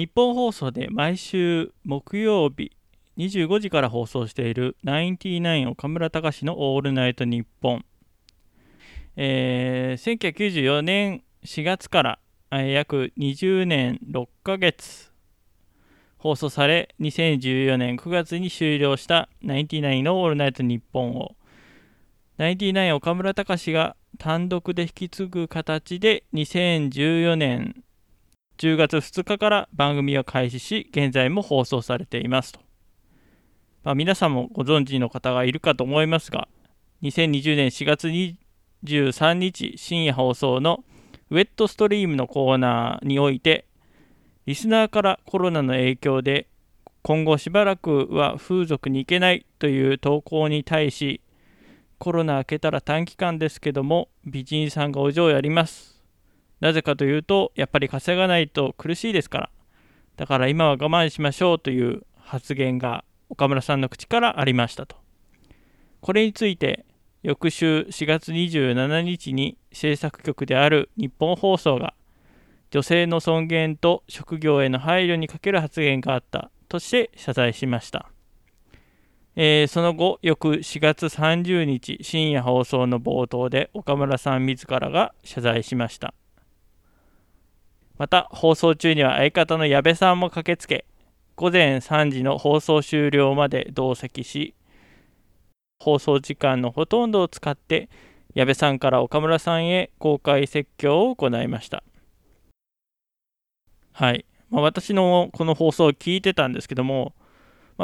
日本放送で毎週木曜日25時から放送しているナインティナイン岡村隆史のオールナイトニッポン、1994年4月から約20年6ヶ月放送され、2014年9月に終了したナインティナインのオールナイトニッポンをナインティナイン岡村隆史が単独で引き継ぐ形で2014年10月2日から番組を開始し、現在も放送されていますと。まあ、皆さんもご存知の方がいるかと思いますが、2020年4月23日深夜放送のウェットストリームのコーナーにおいて、リスナーからコロナの影響で今後しばらくは風俗に行けないという投稿に対し、コロナ明けたら短期間ですけども美人さんがお嬢やります、なぜかというとやっぱり稼がないと苦しいですから、だから今は我慢しましょうという発言が岡村さんの口からありましたと。これについて翌週4月27日に制作局である日本放送が、女性の尊厳と職業への配慮にかける発言があったとして謝罪しました。その後翌4月30日深夜放送の冒頭で岡村さん自らが謝罪しました。また放送中には相方の矢部さんも駆けつけ、午前3時の放送終了まで同席し、放送時間のほとんどを使って矢部さんから岡村さんへ公開説教を行いました。はい、私のこの放送を聞いてたんですけども、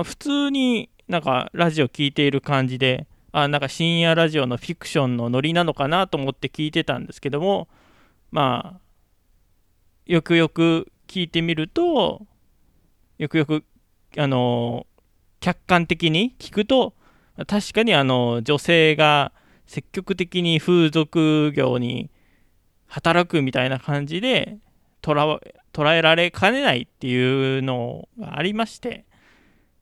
普通になんかラジオ聞いている感じで、なんか深夜ラジオのフィクションのノリなのかなと思って聞いてたんですけども、よくよく聞いてみると、よくよく客観的に聞くと、確かに女性が積極的に風俗業に働くみたいな感じで捉えられかねないっていうのがありまして、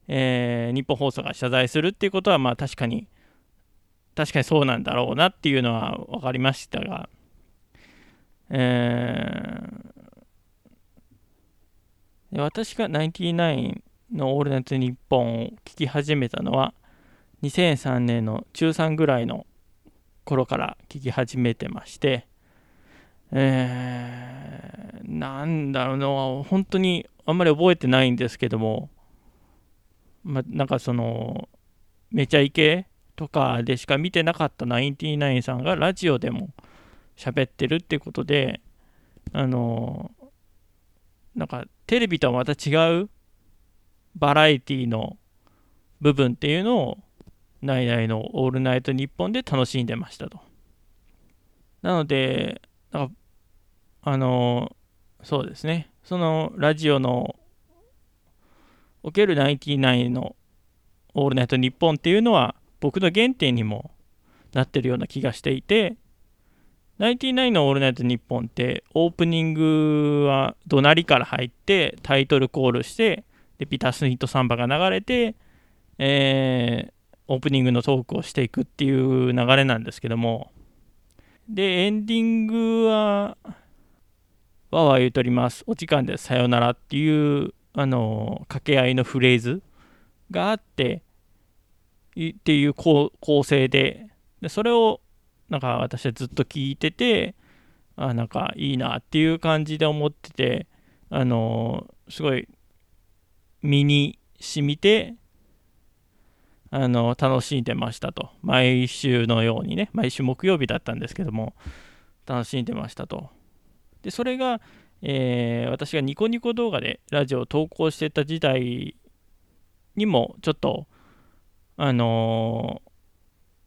日本放送が謝罪するっていうことは、確かにそうなんだろうなっていうのは分かりましたが、私がナインティナインのオールナイトニッポンを聞き始めたのは2003年の中3ぐらいの頃から聞き始めてまして、なんだろうな、本当にあんまり覚えてないんですけども、なんかそのめちゃイケとかでしか見てなかったナインティナインさんがラジオでも喋ってるってことで、なんかテレビとはまた違うバラエティの部分っていうのをナイナイのオールナイトニッポンで楽しんでましたと。なのでそうですね、そのラジオのおけるナインティナインのオールナイトニッポンっていうのは僕の原点にもなってるような気がしていて、ナインティナインのオールナイトニッポンってオープニングは怒鳴りから入ってタイトルコールして、でビタスイートサンバが流れて、オープニングのトークをしていくっていう流れなんですけども、でエンディングはわわ言うとります、お時間です、さよならっていう掛け合いのフレーズがあってっていう構成 でそれをなんか私はずっと聞いてて、なんかいいなっていう感じで思ってて、すごい身に染みて楽しんでましたと。毎週のようにね、毎週木曜日だったんですけども楽しんでましたと。でそれが私がニコニコ動画でラジオを投稿してた時代にもちょっと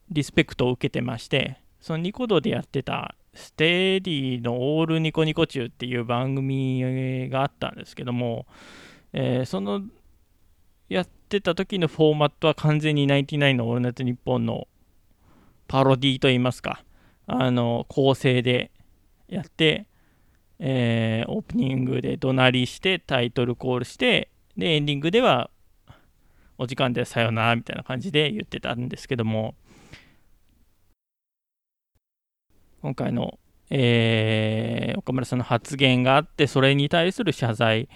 リスペクトを受けてまして、そのニコ動でやってたステディのオールニコニコ中っていう番組があったんですけども、そのやってた時のフォーマットは完全にナインティナインのオールナイトニッポンのパロディといいますか、構成でやってオープニングで怒鳴りしてタイトルコールして、でエンディングではお時間でさよならみたいな感じで言ってたんですけども、今回の、岡村さんの発言があって、それに対する謝罪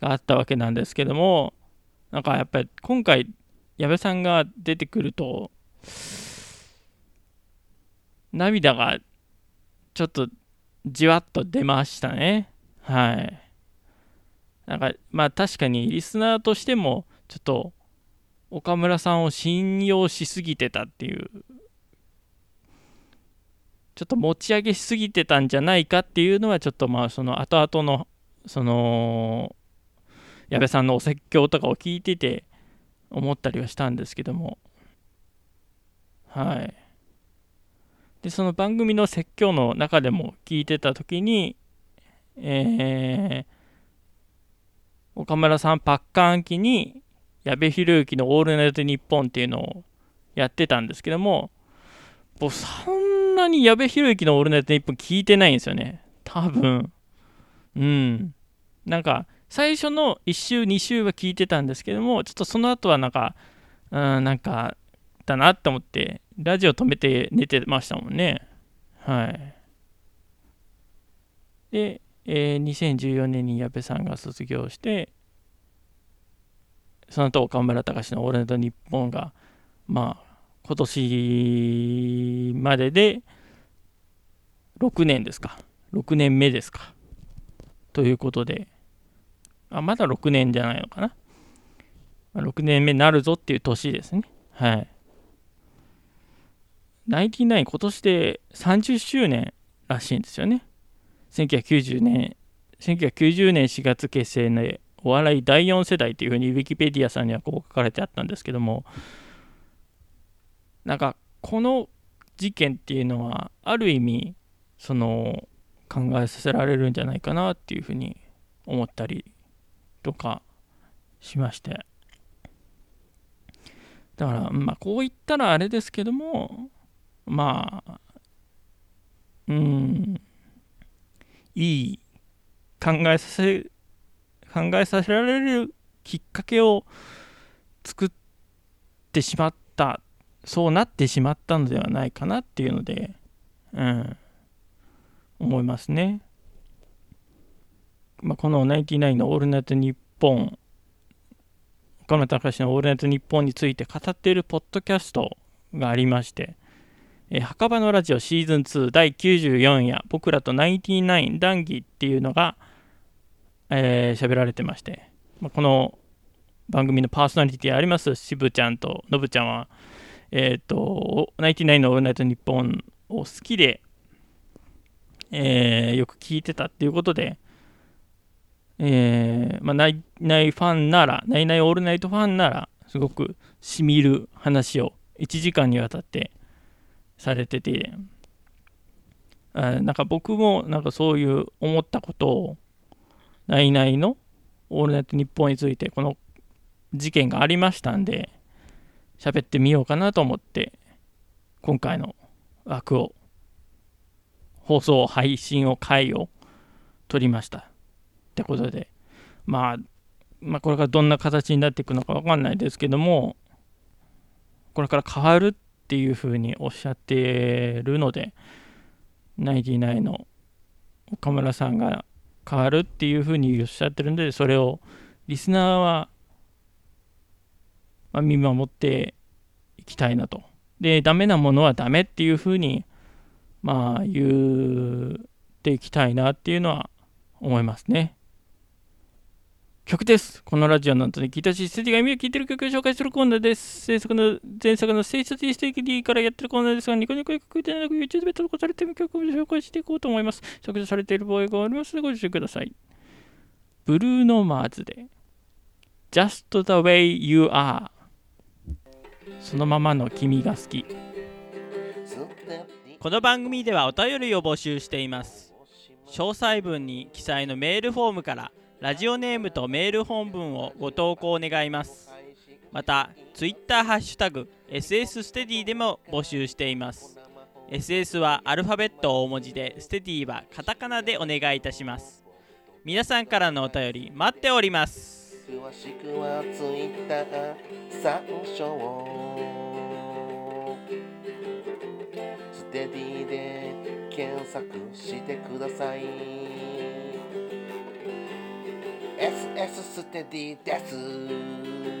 があったわけなんですけども、なんかやっぱり今回矢部さんが出てくると涙がちょっとじわっと出ましたね。はい。なんかまあ確かにリスナーとしてもちょっと岡村さんを信用しすぎてたっていう、ちょっと持ち上げしすぎてたんじゃないかっていうのはちょっとまあその後々のその矢部さんのお説教とかを聞いてて思ったりはしたんですけども、はい。でその番組の説教の中でも聞いてた時に、岡村さんパッカーン期に矢部浩之のオールナイトニッポンっていうのをやってたんですけども、そんなに矢部浩之のオールナイトニッポン聞いてないんですよね多分。なんか最初の1週2週は聞いてたんですけども、ちょっとその後はなんかだなと思ってラジオ止めて寝てましたもんね。はい。で、2014年に矢部さんが卒業して、その後岡村隆史のオールナイトニッポンがまあ今年までで6年ですか、6年目ですかということで、まだ6年じゃないのかな、6年目になるぞっていう年ですね。はい。ナインティナイン今年で30周年らしいんですよね。1990年4月結成のお笑い第4世代というふうにウィキペディアさんにはこう書かれてあったんですけども、なんかこの事件っていうのはある意味その考えさせられるんじゃないかなっていうふうに思ったりとかしまして、だからまあこう言ったらあれですけども、まあいい考えさせられるきっかけを作ってしまった、そうなってしまったのではないかなっていうので、思いますね。このナインティナインのオールナイトニッポン、岡村隆史のオールナイトニッポンについて語っているポッドキャストがありまして、墓場のラジオシーズン2第94夜僕らとナインティナイン談義っていうのが喋られてまして、この番組のパーソナリティありますしぶちゃんとのぶちゃんはナインティナインのオールナイトニッポンを好きで、よく聞いてたっていうことで、ナイナイオールナイトファンならすごくしみる話を1時間にわたってされてて、なんか僕もなんかそういう思ったことをナイナイのオールナイトニッポンについてこの事件がありましたんで喋ってみようかなと思って、今回の枠を放送配信を回を取りましたってことで、これからどんな形になっていくのか分かんないですけども、これから変わるっていうふうにおっしゃってるので、ナインティナインの岡村さんが変わるっていうふうにおっしゃってるので、それをリスナーは見守っていきたいなと。でダメなものはダメっていうふうに言っていきたいなっていうのは思いますね。曲です。このラジオの後に聞いたし筋が意味を聞いてる曲を紹介するコーナーです。前作のステージと TSTD からやってるコーナーですが、ニコニコ曲でなく YouTube で投稿されている曲を紹介していこうと思います。削除されている場合がありますのでご注意ください。ブルーノマーズで Just the way you are、 そのままの君が好き。この番組ではお便りを募集しています。詳細文に記載のメールフォームからラジオネームとメール本文をご投稿願います。またツイッターハッシュタグ SS ステディでも募集しています。 SS はアルファベット大文字で、ステディはカタカナでお願いいたします。皆さんからのお便り待っております。詳しくはツイッター参照、ステディで検索してください。SS ステディです。